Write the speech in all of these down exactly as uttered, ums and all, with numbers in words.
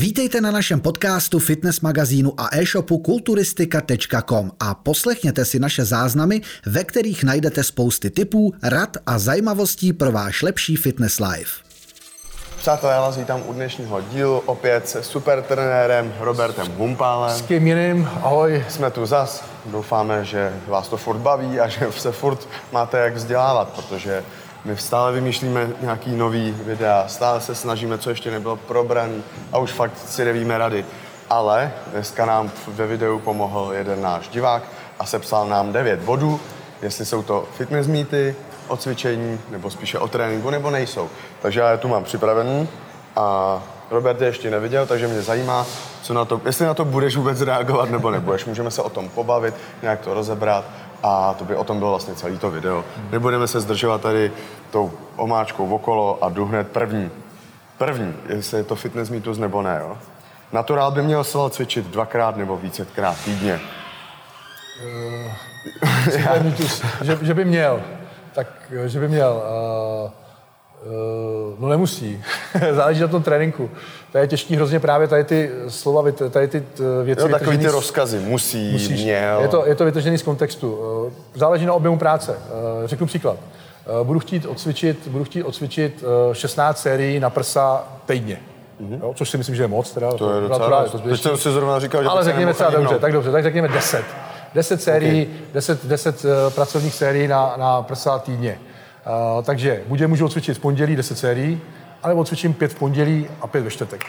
Vítejte na našem podcastu, fitness magazínu a e-shopu kulturistika tečka com a poslechněte si naše záznamy, ve kterých najdete spousty tipů, rad a zajímavostí pro váš lepší fitness life. Přátelé, já vás vítám u dnešního dílu opět se supertrenérem Robertem Humpálem. S kým jiným, ahoj. Jsme tu zas, doufáme, že vás to furt baví a že se furt máte jak vzdělávat, protože my stále vymýšlíme nějaký nový videa, stále se snažíme, co ještě nebylo probraný a už fakt si nevíme rady. Ale dneska nám ve videu pomohl jeden náš divák a sepsal nám devět bodů, jestli jsou to fitness mýty, o cvičení, nebo spíše o tréninku, nebo nejsou. Takže já je tu mám připravený a Robert je ještě neviděl, takže mě zajímá, co na to, jestli na to budeš vůbec reagovat, nebo nebudeš. Můžeme se o tom pobavit, nějak to rozebrat. A to by o tom bylo vlastně celý to video. Nebudeme se zdržovat tady tou omáčkou okolo a jdu hned první. První, jestli je to fitness mýtus nebo ne, jo? Naturál by měl sval cvičit dvakrát nebo vícekrát týdně. Uh, super mýtus, že, že by měl. Tak, že by měl. Uh, uh, no nemusí. Záleží na tom tréninku. To je těžký hrozně právě tady ty slova, tady ty věci. Jo, takový ty rozkazy. Musí, musíš, měl. Je to, je to vytržený z kontextu. Záleží na objemu práce. Řeknu příklad. Budu chtít odcvičit, budu chtít odcvičit šestnáct sérií na prsa týdně. Mm-hmm. Jo, což si myslím, že je moc. Teda, to je docela dost. Teď jsem si zrovna říkal, že ale řekněme třeba dobře, tak dobře, tak řekněme deset. Deset sérií, okay. deset, deset uh, pracovních sérií na, na prsa týdně. Uh, takže buď můžu odcvičit v pondělí deset sérií, anebo odcvičím pět v pondělí a pět ve čtvrtek.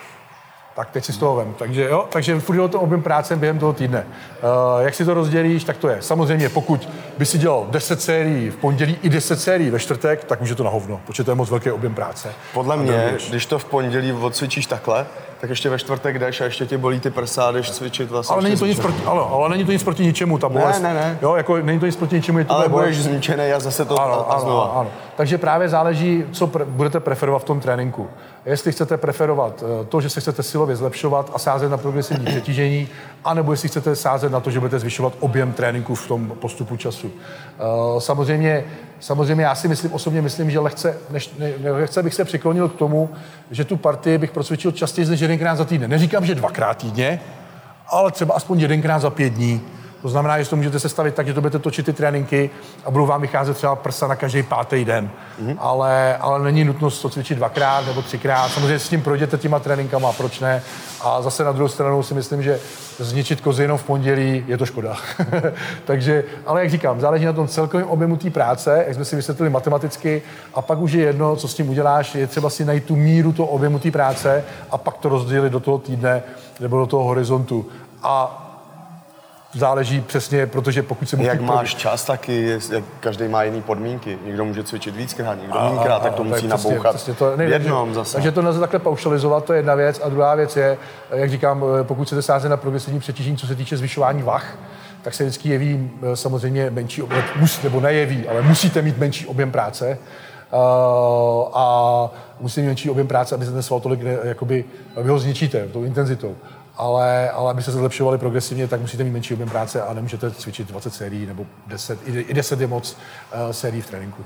Tak teď si z toho vem. Takže jo, takže furt jde o tom objem práce během toho týdne. Uh, jak si to rozdělíš, tak to je. Samozřejmě, pokud by si dělal deset sérií v pondělí i deset sérií ve čtvrtek, tak může to na hovno, protože to je moc velký objem práce. Podle mě, když to v pondělí odcvičíš takhle, tak ještě ve čtvrtek jdeš a ještě tě bolí ty prsa, jdeš cvičit vlastně. Ale není to nic proti, ano, ale není to nic proti ničemu, ta bolest. Ne, ne, ne. Jo, jako není to nic proti ničemu, je to bolest. Ale budeš zničený a zase to ano, a znova. Ano, ano. Takže právě záleží, co pre, budete preferovat v tom tréninku. Jestli chcete preferovat to, že se chcete silově zlepšovat a sázet na progresivní přetížení, anebo jestli chcete sázet na to, že budete zvyšovat objem tréninku v tom postupu času. Samozřejmě, samozřejmě já si myslím, osobně myslím, že lehce, než, ne, lehce bych se přiklonil k tomu, že tu partii bych procvičil častěji než jedenkrát za týden. Neříkám, že dvakrát týdně, ale třeba aspoň jedenkrát za pět dní. To znamená, že to můžete sestavit tak, že to budete točit ty tréninky a budou vám vycházet třeba prsa na každý pátý den. Mm-hmm. Ale, ale není nutnost to cvičit dvakrát nebo třikrát. Samozřejmě s tím projděte těma tréninkama, proč ne? A zase na druhou stranu si myslím, že zničit kozy jenom v pondělí je to škoda. Takže, ale jak říkám, záleží na tom celkovém objemu té práce, jak jsme si vysvětlili matematicky, a pak už je jedno, co s tím uděláš, je třeba si najít tu míru toho objemu té práce a pak to rozdělit do toho týdne nebo do toho horizontu. A záleží přesně, protože pokud se... Jak máš čas taky, jak každý má jiný podmínky. Někdo může cvičit víckrát, někdo mínkrát, tak to musí nabouchat v jednom zase. Takže to nelze takhle paušalizovat, to je jedna věc. A druhá věc je, jak říkám, pokud chcete sázet na progresivní přetížení, co se týče zvyšování vah, tak se vždycky jeví samozřejmě menší objem, nebo nejeví, ale musíte mít menší objem práce. A musíte mít menší objem práce, aby se ten sval tolik, jakoby, vy ho zničíte tou intenzitou. Ale, ale aby se zlepšovali progresivně, tak musíte mít menší objem práce a nemůžete cvičit dvacet sérií nebo deset, i deset je moc uh, sérií v tréninku.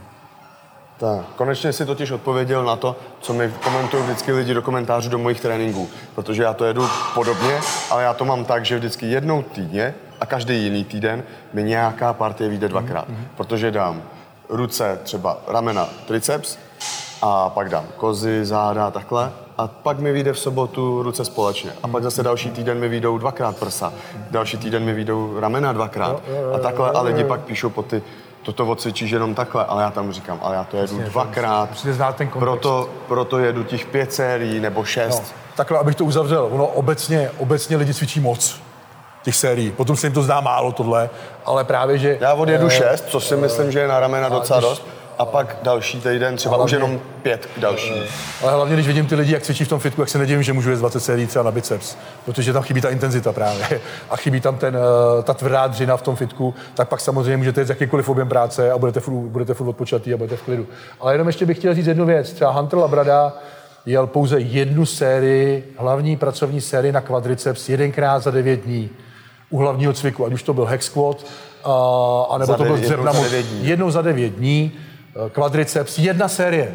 Tak, konečně si totiž odpověděl na to, co mi komentují vždycky lidi do komentářů do mojich tréninků, protože já to jedu podobně, ale já to mám tak, že vždycky jednou týdně a každý jiný týden mi nějaká partie vyjde dvakrát, mm-hmm. protože dám ruce, třeba ramena, triceps a pak dám kozy, záda, takhle. A pak mi vyjde v sobotu ruce společně. A pak zase další týden mi vyjdou dvakrát prsa. Další týden mi vyjdou ramena dvakrát. A takhle a lidi pak píšou po ty, toto odcvičíš jenom takhle, ale já tam říkám, ale já to jedu vlastně, dvakrát. Musíte znát ten kontext. Proto, proto jedu těch pět sérií nebo šest. No, takhle, abych to uzavřel. Ono obecně, obecně lidi cvičí moc těch sérií. Potom se jim to zdá málo tohle, ale právě, že... Já odjedu šest, co si myslím, že je na ramena docela dost. A pak další týden, třeba hlavně, už jenom pět další. Ale hlavně, když vidím ty lidi, jak cvičí v tom fitku, jak se nedivím, že můžu jít dvacet sérií třeba na biceps, protože tam chybí ta intenzita právě a chybí tam ten, ta tvrdá dřina v tom fitku, tak pak samozřejmě můžete jít z jakýkoliv objem práce a budete furt, budete furt odpočatý a budete v klidu. Ale jenom ještě bych chtěl říct jednu věc. Třeba Hunter Labrada jel pouze jednu sérii, hlavní pracovní sérii na quadriceps jedenkrát za devět dní u hlavního cviku, ať už to byl hex squat, a nebo to byl dřepna jednou za devět dní. Kvadriceps, jedna série.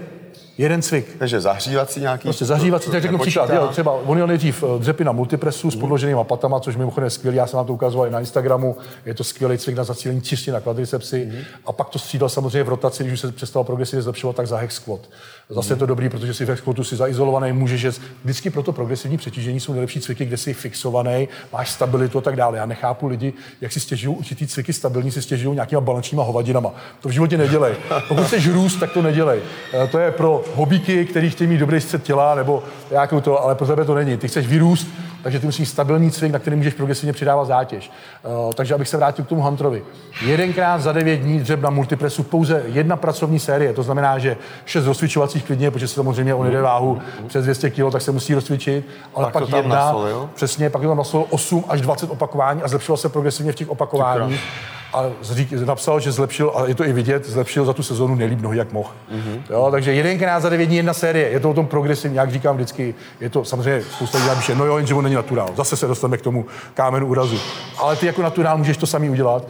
Jeden cvik. Takže zahřívací nějaký. Prostě zahřívací, tak řeknu příklad. Jo, třeba on jel nejdřív dřepy na multipresu s podloženýma patama, což mimochodem je skvělý. Já jsem vám to ukazoval i na Instagramu. Je to skvělý cvik na zacílení čistě na kvadricepsy. Mm. A pak to střídal samozřejmě v rotaci, když už se přestalo progresivně zlepšovat, tak za hex squat. Zase mm. je to dobrý, protože si v hex squatu si zaizolovaný, můžeš jít. Vždycky pro to progresivní přetížení jsou nejlepší cviky, kde jsi fixovaný, máš stabilitu a tak dále. Já nechápu lidi, jak si stěžují určitý cviky stabilní, si stěžují nějakýma balančníma hovadinama. To v životě nedělej. Pokud chceš růst, tak to nedělej. To je pro hobíky, který chtějí mít dobrý střed těla, nebo nějakou to, ale pro tebe to není. Ty chceš vyrůst, takže ty musíš stabilní cvik, na který můžeš progresivně přidávat zátěž. Uh, takže abych se vrátil k tomu Hunterovi. Jedenkrát za devět dní dřep na multipresu, pouze jedna pracovní série, to znamená, že šest rozcvičovacích klidně, protože samozřejmě on jede váhu přes dvě stě kilo, tak se musí rozcvičit, ale tak pak to tam jedna, nasol, přesně, pak to tam nasolil osm až dvacet opakování a zlepšilo se progresivně v těch opakováních. A řík, napsal, že zlepšil, a je to i vidět, zlepšil za tu sezonu nejlíp nohy, jak mohl. Mm-hmm. Jo, takže jedenkrát za devět dní jedna série, je to o tom progresivní, jak říkám vždycky, je to samozřejmě spousta lidí napíše, no jo, jenže on není naturál, zase se dostaneme k tomu kámenu úrazu. Ale ty jako naturál můžeš to samý udělat,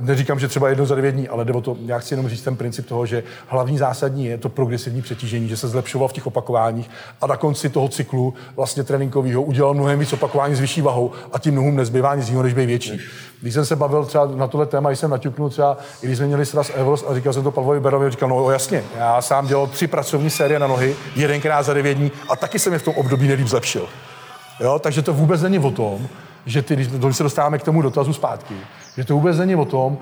neříkám, že třeba jednou za devět dní, ale nebo to, já chci jenom říct ten princip toho, že hlavní zásadní je to progresivní přetížení, že se zlepšoval v těch opakováních a na konci toho cyklu vlastně tréninkového udělal mnohem víc opakování s vyšší vahou a tím nohům nezbývá nic jiného, než být větší. Když jsem se bavil třeba na tohle téma, když jsem naťuknul třeba, i když jsme měli sraz Evros a říkal jsem to Pavlovi Berovi, říkal, no jasně, já sám dělal tři pracovní série na nohy, jedenkrát za devět dní a taky jsem je v tom období nejlíp zlepšil. Jo, takže to vůbec není o tom, že ty, když se dostáváme k tomu dotazu zpátky, že to vůbec není o tom,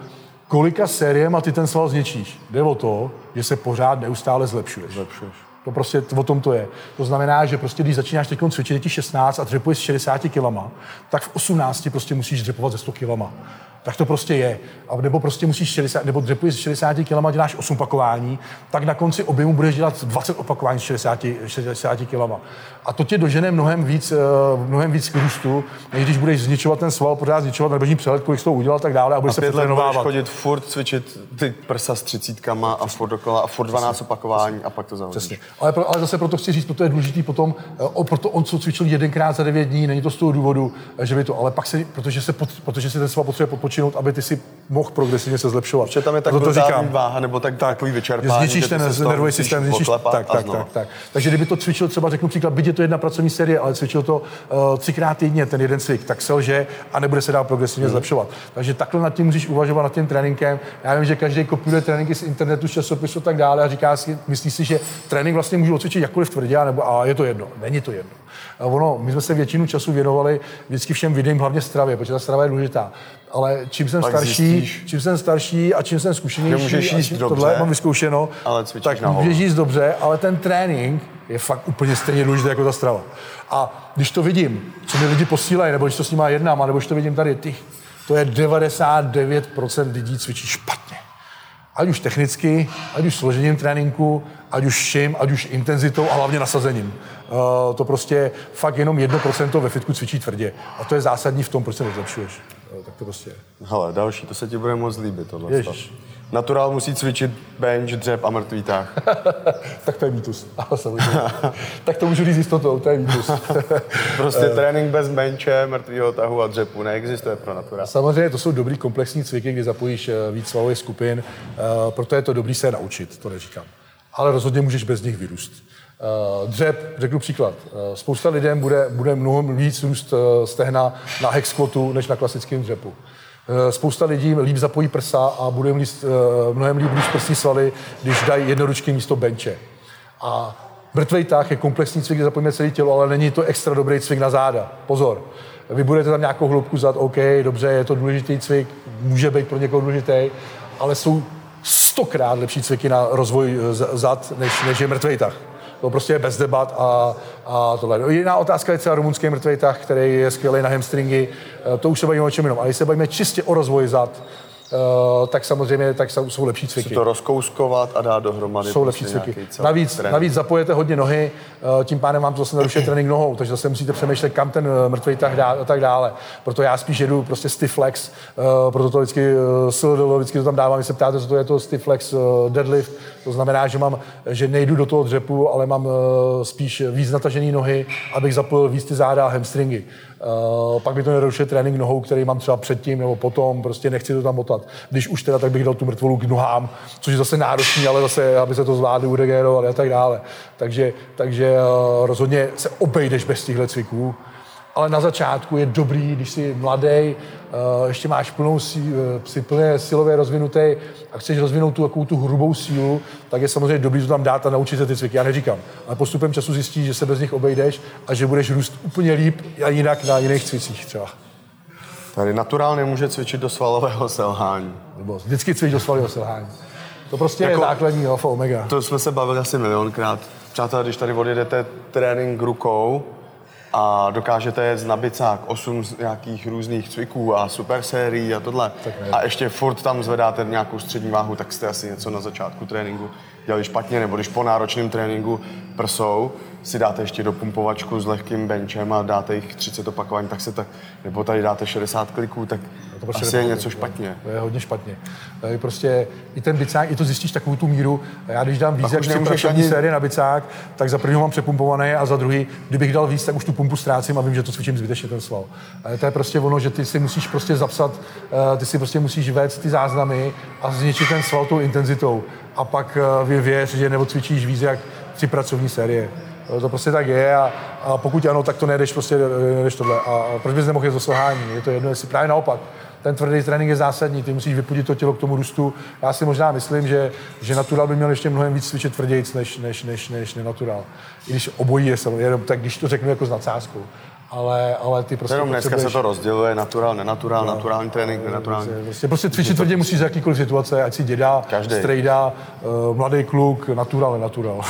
kolika sériema ty ten sval zničíš. Jde o to, že se pořád neustále zlepšuješ. Zlepšuješ. To prostě o tom to je. To znamená, že prostě když začínáš teď cvičit ti šestnáct a dřepuješ s šedesáti kilama, tak v osmnácti prostě musíš dřepovat ze sto kilama. Tak to prostě je. A nebo prostě musíš šedesát, nebo dřepuješ s šedesáti kilama, děláš osm opakování, tak na konci objemu budeš dělat dvacet opakování s šedesáti kilama. A to tě dožene mnohem víc, mnohem víc k růstu, než když budeš zničovat ten sval, pořád zničovat neběžný přehled, kolik jsi to udělal a tak dále a budeš a se přetrenovávat. A pět let budeš chodit furt cvičit ty prsa s třicítkama a furt dokola a furt dvanáct opakování. Přesně. A pak to zahodíš. Přesně. Ale, pro, ale zase proto chci říct, proto je důležitý potom, o, proto on co cvičil jedenkrát za devět dní, není to z toho důvodu, že by to, ale pak se, protože se, protože se ten sval potřebuje podpočit, aby ty si mohl progresivně se zlepšovat. Protože tam je tak brutální váha, nebo tak, tak takový vyčerpání. Zničíš ten nervový systém, zničíš. Tak, tak, tak, tak, tak. Takže kdyby to cvičil třeba, řeknu příklad, byť je to jedna pracovní série, ale cvičil to uh, třikrát týdně, ten jeden cvik, tak selže a nebude se dál progresivně hmm. zlepšovat. Takže takhle nad tím můžeš uvažovat, nad tím tréninkem. Já vím, že každý kopíruje tréninky z internetu, z časopisu a tak dále a říká si, myslí si, že trénink vlastně můžu odcvičit jakkoliv tvrdě, nebo a je to jedno. Není to jedno. Ono, my jsme se většinu času věnovali vždycky všem videím, hlavně stravě, protože ta strava je důležitá. Ale čím jsem tak starší, zjistíš, čím jsem starší a čím jsem zkušenější, tohle mám vyzkoušeno, tak můžeš jíst dobře, ale ten trénink je fakt úplně stejně důležitý jako ta strava. A když to vidím, co mi lidi posílají, nebo když to s nima jednám, nebo když to vidím tady, ty, to je devadesát devět procent lidí cvičí špatně. Ať už technicky, ať už složením tréninku, ať už šim, ať už intenzitou a hlavně nasazením. Uh, to prostě fakt jenom jedno procento ve fitku cvičí tvrdě. A to je zásadní v tom, proč se nezlepšuješ. Uh, tak to prostě je. Hele, další, to se ti bude moc líbit, tohle stav. Naturál musí cvičit bench, dřep a mrtvý tah. Tak to je mýtus. Tak to můžu říct jistotou, to je mýtus. Prostě trénink bez benche, mrtvýho tahu a dřepu neexistuje pro naturál. Samozřejmě to jsou dobrý komplexní cviky, kdy zapojíš víc svalových skupin, uh, proto je to dobrý se naučit, to neříkám. Ale rozhodně můžeš bez nich vyrůst. Uh, dřep, řeknu příklad, uh, spousta lidem bude, bude mnohem víc růst uh, stehna na hex squatu než na klasickém dřepu. Uh, spousta lidí líp zapojí prsa a bude jim líst, uh, mnohem líp růst prsní svaly, když dají jednoručky místo benče. A mrtvej tah je komplexní cvik, kde zapojíme celé tělo, ale není to extra dobrý cvik na záda. Pozor. Vy budete tam nějakou hloubku zad, OK, dobře, je to důležitý cvik, může být pro někoho důležitý, ale jsou stokrát lepší cviky na rozvoj zad, než, než je mrtvej tah. To prostě je bez debat a, a tohle. Jiná otázka je třeba rumunský mrtvej tah, který je skvělý na hamstringy. To už se bavíme o čem jenom. Ale když se bavíme čistě o rozvoji zad, tak samozřejmě tak jsou lepší cviky. Se to rozkouskovat a dát dohromady. Jsou lepší cviky. Navíc, navíc zapojete hodně nohy, tím pádem vám to zase narušuje trénink nohou, takže zase musíte přemýšlet, kam ten mrtvej tah dá a tak dále. Proto já spíš jedu prostě stiff legs, proto to vždycky sildilo, vždycky to tam dávám, když se ptáte, co to je to stiff legs deadlift, to znamená, že mám, že nejdu do toho dřepu, ale mám spíš víc natažený nohy, abych zapojil víc ty záda a hamstringy. Pak mi to nerušuje trénink nohou, který mám třeba předtím nebo potom, prostě nechci to tam motat. nadspat. Když už teda, tak bych dal tu mrtvolu k nohám, což je zase náročný, ale zase, aby se to zvládli, uregenerovali a tak dále. Takže, takže rozhodně se obejdeš bez těchto cviků. Ale na začátku je dobrý, když jsi mladý, ještě máš plnou sílu, jsi plně silově rozvinutý a chceš rozvinout tu, takovou tu hrubou sílu, tak je samozřejmě dobrý to tam dát a naučit se ty cviky. Já neříkám, ale postupem času zjistíš, že se bez nich obejdeš a že budeš růst úplně líp a jinak na jiných cvicích třeba. Tady naturálně může cvičit do svalového selhání. Nebo vždycky cvič do svalového selhání. To prostě jako, je základní alfa omega. To jsme se bavili asi milionkrát. Přátelé, když tady odjedete trénink rukou, a dokážete jet z nabicák osm nějakých různých cviků a super sérií a tohle. A ještě furt tam zvedáte nějakou střední váhu, tak jste asi něco na začátku tréninku dělali špatně, nebo když po náročném tréninku prsou si dáte ještě do pumpovačku s lehkým benchem a dáte jich třicet opakování, tak se tak, nebo tady dáte šedesát kliků, tak to prostě asi je něco špatně. To je hodně špatně. Je prostě i ten bicák, i to zjistíš takovou tu míru. Já když dám víc, jak přeprašení ani... série na bicák, tak za první mám přepumpovaný a za druhý, kdybych dal víc, tak už tu pumpu ztrácím a vím, že to cvičím zbytečně ten sval. To je prostě ono, že ty si musíš prostě zapsat, ty si prostě musíš vést ty záznamy a zničit ten sval tou intenzitou. A pak věř, že nebo cvičíš víc, jak tři pracovní série. To prostě tak je a, a pokud ano, tak to nejdeš prostě nejdeš tohle. A, a proč bys nemohl jít do selhání? Je to jedno, jestli právě naopak. Ten tvrdý trénink je zásadní, ty musíš vypudit to tělo k tomu růstu. Já si možná myslím, že, že naturál by měl ještě mnohem víc cvičit tvrdějc než, než, než, než nenaturál. I když obojí je samozřejmě, jenom tak když to řeknu jako s nadsázkou. Ale, ale ty prostě... Jenom dneska se to rozděluje, naturál, nenaturál, no, naturální trénink, nenaturální... Prostě, prostě cvičit tvrdě musíš za jakýkoliv situace, ať si děda, strejda, uh, mladý kluk, naturál, nenatural.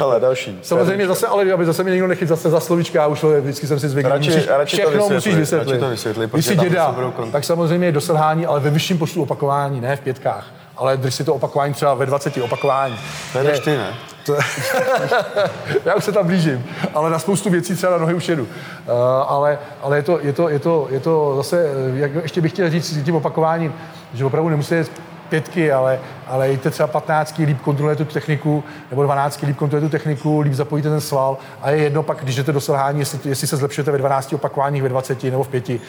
Ale další. Samozřejmě zase, ale aby zase mě někdo nechyt zase za slovíčka, už vždycky jsem si zvykl. Všechno musíš vysvětlit. To vysvětlit když si děda, tak samozřejmě je do selhání, ale ve vyšším počtu opakování, ne v pětkách. Ale drž si to opakování třeba ve dvaceti opakování. To je ty, ne? To... Já už se tam blížím, ale na spoustu věcí třeba na nohy už jedu. Uh, ale, ale je, to, je, to, je, to, je to zase, jak ještě bych chtěl říct s tím opakováním, že opravdu nemusíte pětky, ale, ale jděte třeba patnáctky, líp kontrolujete tu techniku, nebo dvanáctky, líp kontrolujete tu techniku, líp zapojíte ten sval a je jedno pak, když jdete do selhání, jestli, jestli se zlepšujete ve dvanácti opakováních, ve dvaceti nebo v pěti.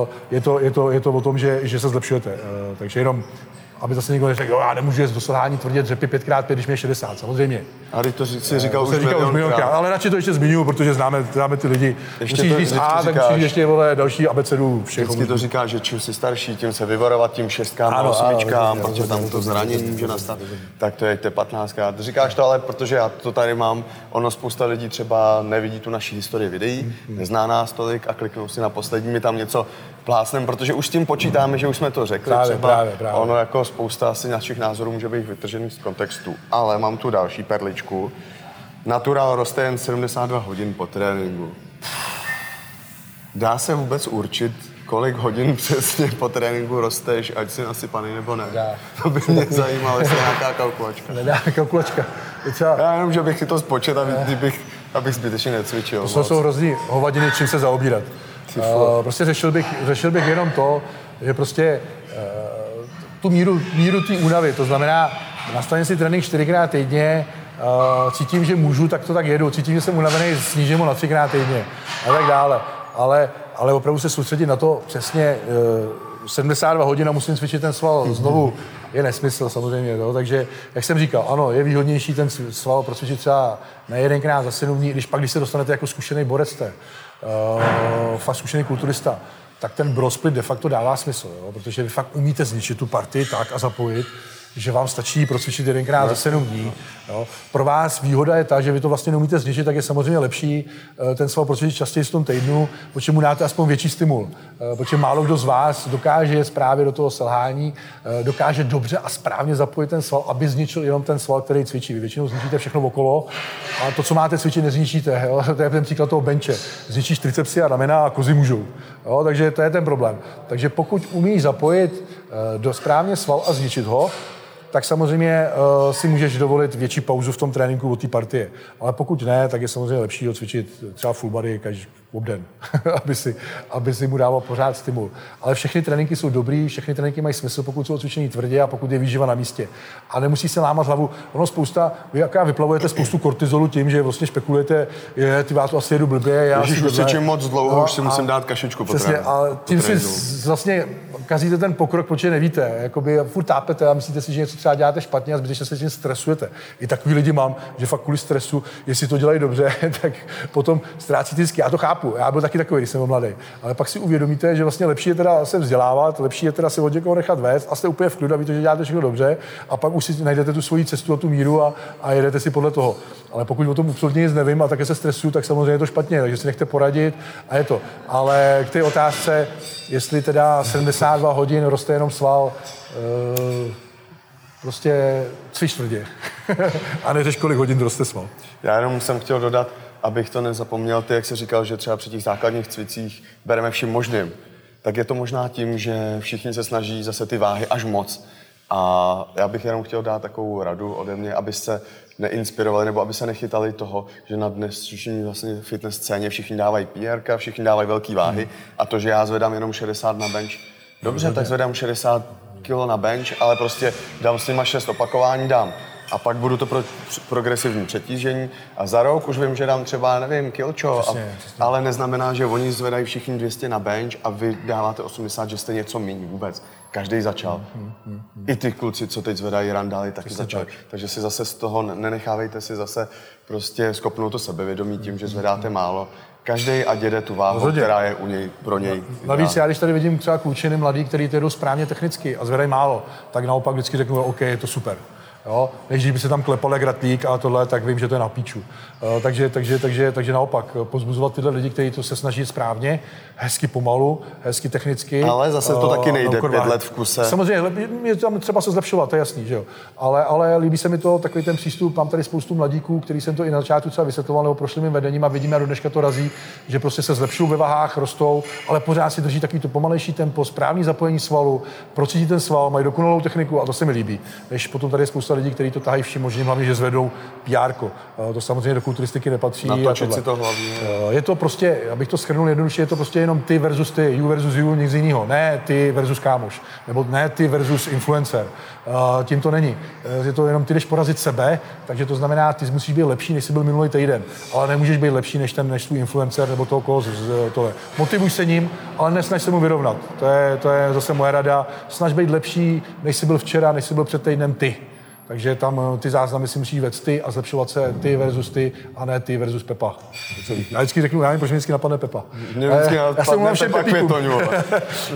Uh, je, to, je, to, je to o tom, že, že se zlepšujete. Uh, takže jenom aby zase někdo neřekl, jo, já nemůžu jít do selhání tvrdě dřepy pětkrát pět, když mě je šedesát, samozřejmě. A teď to si říkal už milionkrát. Ale radši to ještě zmiňuju, protože známe, známe ty lidi. Ještě musíš říct A, tak musíš ještě vole, další abecedu všech. Vždycky to říká, že čím jsi starší, tím se vyvarovat tím šestkám a osmičkám, protože tam to zranění může nastat. Tak to jeďte patnáctkrát. Říkáš to ale, protože já to tady mám, ono spousta lidí třeba nevidí tu naší historii videí, nezná nás tolik a kliknou si na poslední, mi tam něco plácnem, protože už s tím počítáme, že už jsme to řekli. Ono jako spousta asi našich názorů může být vytržených z kontextu, ale mám tu další perličku. Naturál roste jen sedmdesát dva hodin po tréninku. Dá se vůbec určit, kolik hodin přesně po tréninku rosteš, ať jsi nasypaný nebo ne? Dá. To by mě zajímalo, jestli nějaká kalkulačka. Nedá kalkulačka. Já jenom, že bych si to spočet, abych, abych zbytečně necvičil. To jsou, jsou hrozný hovadiny, čím se zaobírat. Uh, prostě řešil bych, řešil bych jenom to, že prostě uh, tu míru, míru té únavy, to znamená, nastavím si trénink čtyřikrát týdně, uh, cítím, že můžu, tak to tak jedu, cítím, že jsem unavený, snížím ho na třikrát týdně a tak dále, ale, ale opravdu se soustředit na to přesně, uh, sedmdesát dva hodin a musím cvičit ten sval mm-hmm. znovu, je nesmysl samozřejmě, no? Takže jak jsem říkal, ano, je výhodnější ten sval procvičit třeba na jedenkrát za sedm dní, když pak, když se dostanete jako zkušený borec, jste, uh, fakt zkušený kulturista, tak ten brosplit de facto dává smysl, jo? Protože vy fakt umíte zničit tu partii tak a zapojit, že vám stačí procvičit jedenkrát no. za sedm dní. Jo? Pro vás výhoda je ta, že vy to vlastně neumíte zničit, tak je samozřejmě lepší ten sval procvičit častěji v tom týdnu, protože mu dáte aspoň větší stimul. Protože málo kdo z vás dokáže správně do toho selhání, dokáže dobře a správně zapojit ten sval, aby zničil jenom ten sval, který cvičí. Vy většinou zničíte všechno okolo a to, co máte cvičit, nezničíte. Jo? To je ten příklad toho benče. Zničíš tricepsy a ramena a kozy můžou. Jo? Takže to je ten problém. Takže pokud umíš zapojit do správně sval a zničit ho, tak samozřejmě uh, si můžeš dovolit větší pauzu v tom tréninku od té partie. Ale pokud ne, tak je samozřejmě lepší ho cvičit třeba full body každý obden, aby, si, aby si mu dával pořád stimul. Ale všechny tréninky jsou dobrý, všechny tréninky mají smysl, pokud jsou cvičení tvrdě a pokud je výživa na místě. A nemusí se lámat hlavu. Ono spousta, vy jaká vyplavujete spoustu kortizolu tím, že vlastně špekulujete, je, ty vás to asi jedu blbě. Já Ježíš, už se čím moc dlouho, no, už si musím dát kašičku po tréninku. A tím si vlastně kazíte ten pokrok, protože nevíte, jakoby furt tápete a myslíte si, že něco třeba děláte špatně a zbytečně se tím stresujete. I takový lidi mám, že fakt kvůli stresu, jestli to dělají dobře, tak potom ztrácíte vždycky. Já to chápu, já byl taky takový, když jsem byl mladý. Ale pak si uvědomíte, že vlastně lepší je teda se vzdělávat, lepší je teda se od někoho nechat vést a jste úplně v klidu a víte, že děláte všechno dobře a pak už si najdete tu svoji cestu a tu míru a, a jedete si podle toho. Ale pokud o tom absolutně nic nevím a také se stresuju, tak samozřejmě je to špatně, takže si nechte poradit a je to. Ale k té otázce, jestli teda sedmdesát dva hodin roste jenom sval, e, prostě cvič tvrdě. A neřeš, kolik hodin roste sval. Já jenom jsem chtěl dodat, abych to nezapomněl, ty, jak jsi říkal, že třeba při těch základních cvicích bereme vším možným, tak je to možná tím, že všichni se snaží zase ty váhy až moc. A já bych jenom chtěl dát takovou radu ode mě, aby se neinspirovali nebo aby se nechytali toho, že na dnešní vlastně fitness scéně všichni dávají pé érka, všichni dávají velké váhy mm. a to, že já zvedám jenom šedesát na bench. Dobře, mm. tak zvedám šedesát kilo na bench, ale prostě dám s nima šest opakování, dám. A pak budu to pro, progresivní přetížení a za rok už vím, že dám třeba, nevím, kilčo, přesně, a, přesně. Ale neznamená, že oni zvedají všichni dvě stě na bench a vy dáváte osmdesát, že jste něco míň vůbec. Každý začal. Hmm, hmm, hmm. I ty kluci, co teď zvedají randály, taky přesně začali. Tak. Takže si zase z toho, nenechávejte si zase prostě skopnout to sebevědomí tím, že zvedáte málo. Každý a děde tu váhu, rozhodně, která je u něj, pro něj. Navíc já, když tady vidím třeba klučiny mladý, který jedou správně technicky a zvedají málo, tak naopak vždycky řeknu, OK, je to super. Jo, než kdyby se tam klepal gratlík a tohle, tak vím, že to je na píču. Uh, takže, takže, takže, takže naopak, pozbuzovat tyhle lidi, kteří to se snaží správně, hezky pomalu, hezky technicky. Ale zase to uh, taky nejde pět let v kuse. Samozřejmě, je tam třeba se zlepšovat, to je jasný, že jo. Ale, ale líbí se mi to, takový ten přístup, mám tady spoustu mladíků, který jsem to i na začátku třeba vysvětloval, nebo prošli mým vedením a vidím, a do dneška to razí, že prostě se zlepšují ve vahách, rostou, ale pořád si drží takový to pomalejší tempo, správný zapojení svalu, procítí ten sval, mají dokonalou techniku a to se mi líbí. Než potom tady je spousta lidí, kteří to tahají vším možným, hlavně že zvedou pé érko. To samozřejmě do kulturistiky nepatří. Natočit si to hlavně. Je to prostě, abych to shrnul jednoduše, je to prostě jenom ty versus ty, you versus you, nic jiného. Ne ty versus kámoš, nebo ne ty versus influencer. Tím to není. Je to jenom ty jdeš porazit sebe, takže to znamená, ty musíš být lepší, než jsi byl minulý týden, ale nemůžeš být lepší než ten než tvůj influencer nebo toho koho z tohle. Motivuj se ním, ale nesnaž se mu vyrovnat. To je, to je zase moje rada. Snaž být lepší, než jsi byl včera, než jsi byl před týdnem ty. Takže tam ty záznamy si musí vést ty a zlepšovat se ty versus ty a ne ty versus Pepa. Já vždycky řeknu, já nevím, proč mě vždycky napadne Pepa. Mě vždycky napadne Pepa Květoňu.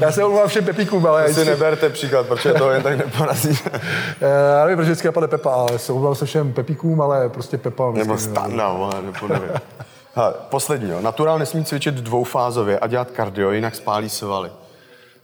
Já se omluvám všem Pepíkům, ale... Vždycky... si neberte příklad, protože to jen tak neporazí. Já nevím, proč vždycky napadne Pepa, ale se omluvám se všem Pepíkům, ale prostě Pepa... Nebo Standa, ale nebo nevím. Hele, poslední, jo. Naturál nesmí cvičit dvoufázově a dělat kardio, jinak spálí svaly.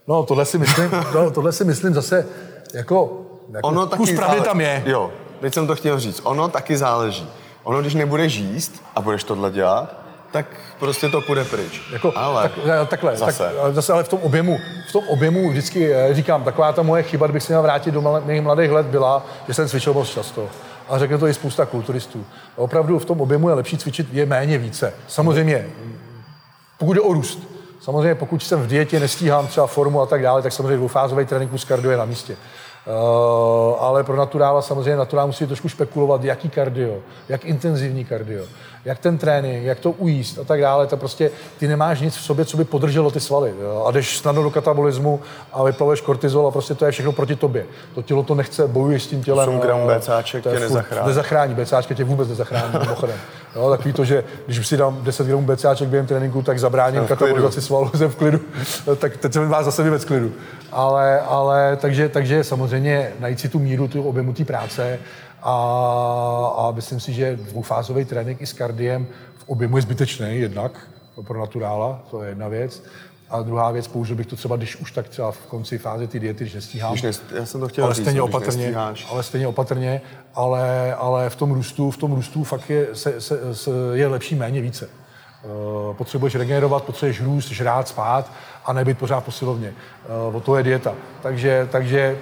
No, tohle si myslím, no, tohle si myslím zase jako... Ono taky záleží. Tam je. Jo, teď jsem to chtěl říct. Ono taky záleží. Ono, když nebudeš jíst a budeš tohle dělat, tak prostě to půjde pryč. Jako, ale tak, takhle, zase. Tak, zase, ale v tom objemu, v tom objemu vždycky říkám, taková ta moje chyba, kdybych se měl vrátit do mých mladých let, byla, že jsem cvičil moc často. A řekne to i spousta kulturistů. Opravdu v tom objemu je lepší cvičit je méně více. Samozřejmě, pokud jde o růst. Samozřejmě, pokud jsem v dietě, nestíhám třeba formu a tak dále, tak samozřejmě dvoufázový trénink plus kardio je na místě. Uh, ale pro naturála samozřejmě naturál musí trošku špekulovat, jaký kardio, jak intenzivní kardio, jak ten trénink, jak to ujíst a tak dále. To prostě ty nemáš nic v sobě, co by podrželo ty svaly. Jo? A jdeš snadno do katabolismu a vyplavuješ kortizol a prostě to je všechno proti tobě. To tělo to nechce, bojuješ s tím tělem. osm gramů BCáček tě nezachrání. Nezachrání, BCáčka tě vůbec nezachrání. Jo, takový to, že když si dám deset gramů BCáček během tréninku, tak zabráním katabolizaci svalů, jsem v klidu, tak teď jsem vás zase vyvec klidu. Ale, ale takže, takže samozřejmě najít si tu míru, tu objemu té práce a, a myslím si, že dvoufázový trénink i s kardiem v objemu je zbytečný jednak pro naturála, to je jedna věc. A druhá věc, použil bych to třeba, když už tak třeba v konci fáze ty diety, když nestíhám. Když nest, já jsem to chtěl ale říct, stejně opatrně, ale stejně opatrně, ale, ale v tom růstu, v tom růstu fakt je, se, se, se, je lepší méně více. Uh, potřebuješ regenerovat, potřebuješ růst, žrát, spát a nebýt pořád posilovně. Uh, o to je dieta. Takže, takže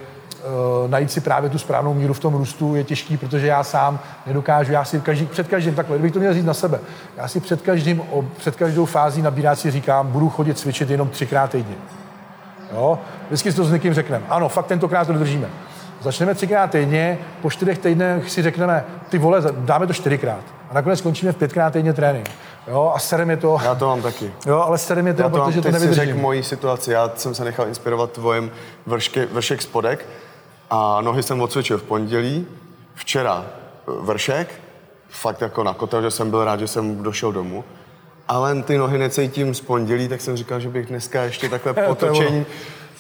Uh, najít si právě tu správnou míru v tom růstu je těžký, protože já sám nedokážu, já si každý, před každým, takhle, kdybych to měl říct na sebe, já si před každým, o, před každou fází nabírat si říkám, budu chodit cvičit jenom třikrát týdně. Jo? Vždycky si to s někým řekneme. Ano, fakt tentokrát to dodržíme. Začneme třikrát týdně, po čtyřech týdnech si řekneme, ty vole, dáme to čtyřikrát. A nakonec skončíme v pětkrát týdně trénink. Jo, a serem je to. Já to mám taky. Jo, ale serem je to, já to protože to nevydržím. Já si řekl mojí situaci, já jsem se nechal inspirovat tvojem vršky, vršek spodek a nohy jsem odcvičil v pondělí, včera vršek, fakt jako na kotel, že jsem byl rád, že jsem došel domů. Ale ty nohy necítím z pondělí, tak jsem říkal, že bych dneska ještě takhle potočení,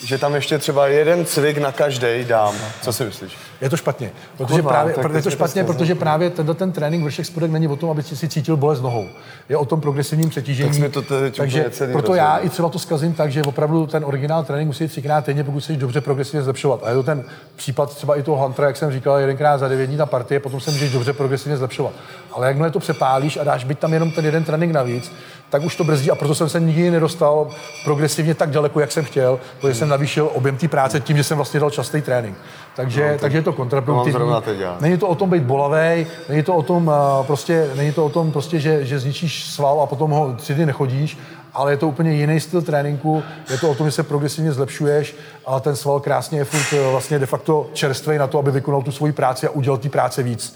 že tam ještě třeba jeden cvik na každej dám. Co si myslíš? Je to špatně, protože Chudvá, právě, je to špatně, protože právě tenhle ten trénink vršek spodek není o tom, aby si cítil bolest nohou. Je o tom progresivním přetížení. Tak to takže proto rozhodně. Já i třeba to zkazím tak, že opravdu ten originál trénink musí třikrát týdně, pokud se dobře progresivně zlepšovat. A je to ten případ třeba i toho Huntera, jak jsem říkal, jedenkrát za devět dní ta partie, potom se můžeš dobře progresivně zlepšovat. Ale jakmile to přepálíš a dáš být tam jenom ten jeden trénink navíc, tak už to brzdí a proto jsem se nikdy nedostal progresivně tak daleko, jak jsem chtěl, protože jsem navýšil objem té práce tím, že jsem vlastně dal častý trénink. Takže, no, takže je to kontraproduktivní. Není to o tom být bolavej, není to o tom prostě, není to o tom prostě, že, že zničíš sval a potom ho tři dny nechodíš, ale je to úplně jiný styl tréninku, je to o tom, že se progresivně zlepšuješ a ten sval krásně je furt vlastně de facto čerstvej na to, aby vykonal tu svoji práci a udělal té práce víc.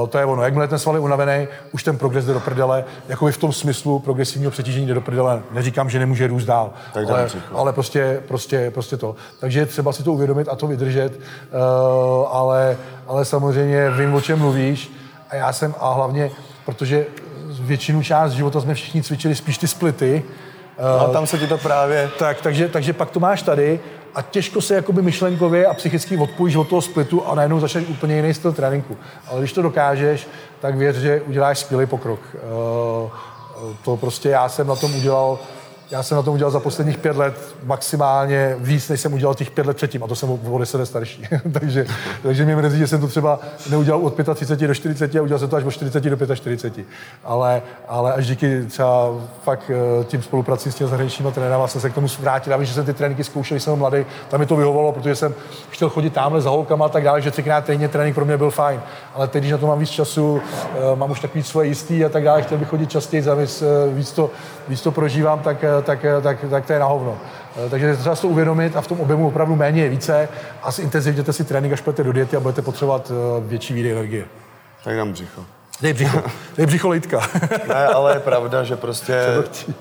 Uh, to je ono. Jakmile ten sval je unavený, už ten progres jde do prdele, jakoby v tom smyslu progresivního přetížení jde do prdele. Neříkám, že nemůže růst dál, tak ale, ale prostě, prostě, prostě to. Takže třeba si to uvědomit a to vydržet, uh, ale, ale samozřejmě vím, o čem mluvíš a já jsem, a hlavně, protože většinu část života jsme všichni cvičili spíš ty splity. No a tam se ti to právě... Tak, takže, takže pak to máš tady a těžko se jakoby myšlenkově a psychicky odpojíš od toho splitu a najednou začneš úplně jiný styl tréninku. Ale když to dokážeš, tak věř, že uděláš skvělý pokrok. To prostě já jsem na tom udělal... Já jsem na tom udělal za posledních pět let maximálně víc, než jsem udělal těch pět let předtím. A to jsem o deset let starší. takže, takže mě mrzí, že jsem to třeba neudělal od třiceti pěti do čtyřiceti a udělal jsem to až od čtyřiceti do čtyřiceti pěti. Ale, ale až díky třeba fakt tím spoluprací s těmi zahraničními trenérama jsem se k tomu vrátil. Já vím, že jsem ty tréninky zkoušel, když jsem mladý. Tam mi to vyhovovalo, protože jsem chtěl chodit tamhle za holkama a tak dále, že třikrát týdně trénink pro mě byl fajn. Ale teď, když na to mám víc času, mám už takový svoje jistý a tak dále, chtěl bych chodit častěji, víc to, víc to prožívám, tak Tak, tak, tak to je na hovno. Takže třeba si to uvědomit a v tom objemu opravdu méně je více a zintenzivněte si trénink, až půjdete do diety a budete potřebovat větší výdej energie. Tak dám břicho. Dej břicho. Dej břicho Lidka. Ne, ale je pravda, že prostě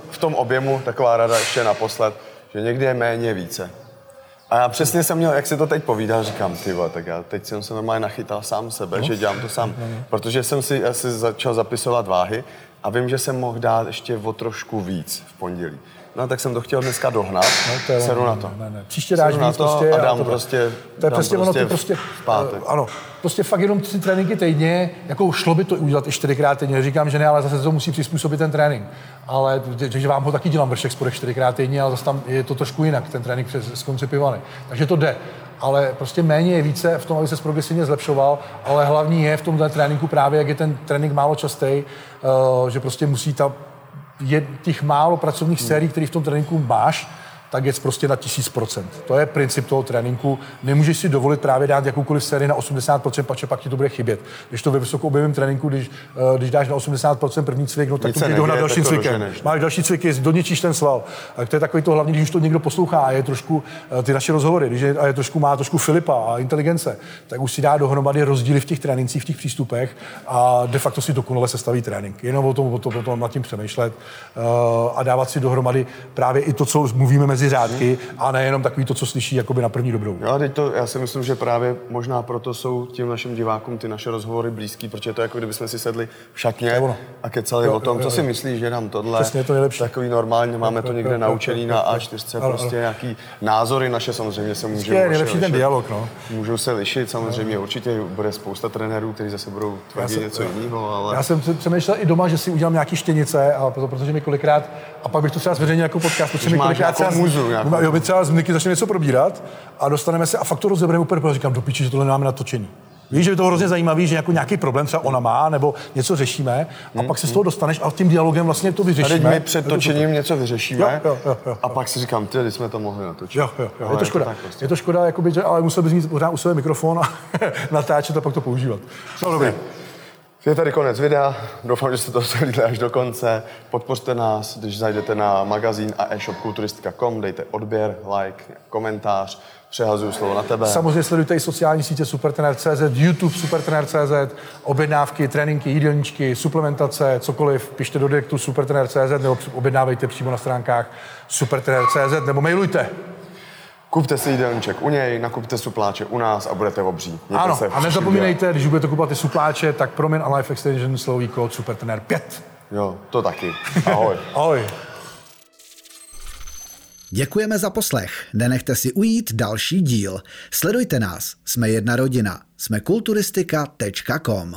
v tom objemu, taková rada ještě naposled, že někdy je méně více. A já přesně jsem měl, jak si to teď povídá, říkám, ty vole, tak já teď jsem se normálně nachytal sám sebe, no. Že dělám to sám. Protože jsem si, já si začal zapisovat váhy, a vím, že jsem mohl dát ještě o trošku víc v pondělí. No tak jsem to chtěl dneska dohnat, no, seru ne, na to. Ne, ne. Příště dáš víc prostě a dám to prostě, to je dám prostě, prostě, ono, prostě v pátek. Ano, prostě fakt jenom tři tréninky týdně, jako šlo by to udělat i čtyřikrát týdně, říkám, že ne, ale zase to musí přizpůsobit ten trénink. Ale, takže vám ho taky dělám vršek spodek čtyřikrát týdně, ale zase tam je to trošku jinak, ten trénink zkoncipovaný. Takže to jde. Ale prostě méně je více v tom, aby se progresivně zlepšoval, ale hlavní je v tomhle tréninku právě, jak je ten trénink málo častý, že prostě musí ta, je těch málo pracovních sérií, které v tom tréninku máš, tak je prostě na tisíc procent. To je princip toho tréninku. Nemůžeš si dovolit právě dát jakoukoliv sérii na osmdesát procent, protože pak ti to bude chybět. Když to ve vysokoobjevém tréninku, když, když dáš na osmdesát procent první cvik, no tak nic to můžeš dohnat dalším cvikem. Máš další cviky, doničíš ten sval. A to je takový to hlavní, když už to někdo poslouchá a je trošku ty naše rozhovory, když je, a je trošku, má trošku Filipa a inteligence, tak už si dá dohromady rozdíly v těch trénincích, v těch přístupech a de facto si dokonale sestaví trénink. Jenom o tom, o tom, o tom nad tím přemýšlet a dávat si dohromady právě i to, co mluvíme mezi řádky a nejenom takový to, co slyší jakoby na první dobrou. Jo, teď to, já si myslím, že právě možná proto jsou tím našim divákům ty naše rozhovory blízký, protože to je jako kdybychom si sedli v šatně a kecali jo, o tom, jo, jo, co si myslíš, že nám tohle přesně, to je lepší. Takový normálně, máme to někde jo, jo, naučený jo, jo, jo, na á čtyři, jo, jo. Prostě nějaký názory naše samozřejmě se můžou je lepší ten dialog, no. Můžou se lišit, samozřejmě jo. Určitě bude spousta trenérů, kteří zase budou tvrdit něco jiného, ale já jsem přemýšlel i doma, že si udělám nějaký štěnice, a protože mi kolikrát a pak bych to třeba zveřejnil jako podcast, protože mi kolikrát Můžu, jo, my třeba z Niky začneme něco probírat a dostaneme se a fakt to rozebereme úplně, protože říkám, do piči, že tohle máme natočení. Víš, že je to hrozně zajímavý, že jako nějaký problém třeba ona má, nebo něco řešíme a pak se z toho dostaneš a tím dialogem vlastně to vyřešíme. Tady my před točením něco vyřešíme jo, jo, jo, jo, a pak si říkám, ty, jsme to mohli natočit. Jo, jo, jo, je to škoda, je to škoda, jakoby, že, ale musel bys mít pořád u sebe mikrofon a natáčet a pak to používat. No dobrý. Je tady konec videa, doufám, že jste to sledili až do konce. Podpořte nás, když zajdete na magazín a e-shop kulturistika tečka com, dejte odběr, like, komentář, přehazuju slovo na tebe. Samozřejmě sledujte i sociální sítě supertrener tečka cz, YouTube supertrener tečka cz, objednávky, tréninky, jídelníčky, suplementace, cokoliv, pište do direktu supertrener tečka cz nebo objednávejte přímo na stránkách supertrener tečka cz nebo mailujte. Kupte si jídelníček u něj, nakupte supláče u nás a budete obří. Mějte ano, a nezapomínejte, když budete kupovat ty supláče, tak proměn a Life Extension slový kód supertrener pět. Jo, to taky. Ahoj. Ahoj. Děkujeme za poslech. Nenechte si ujít další díl. Sledujte nás. Jsme jedna rodina. Jsme kulturistika tečka com.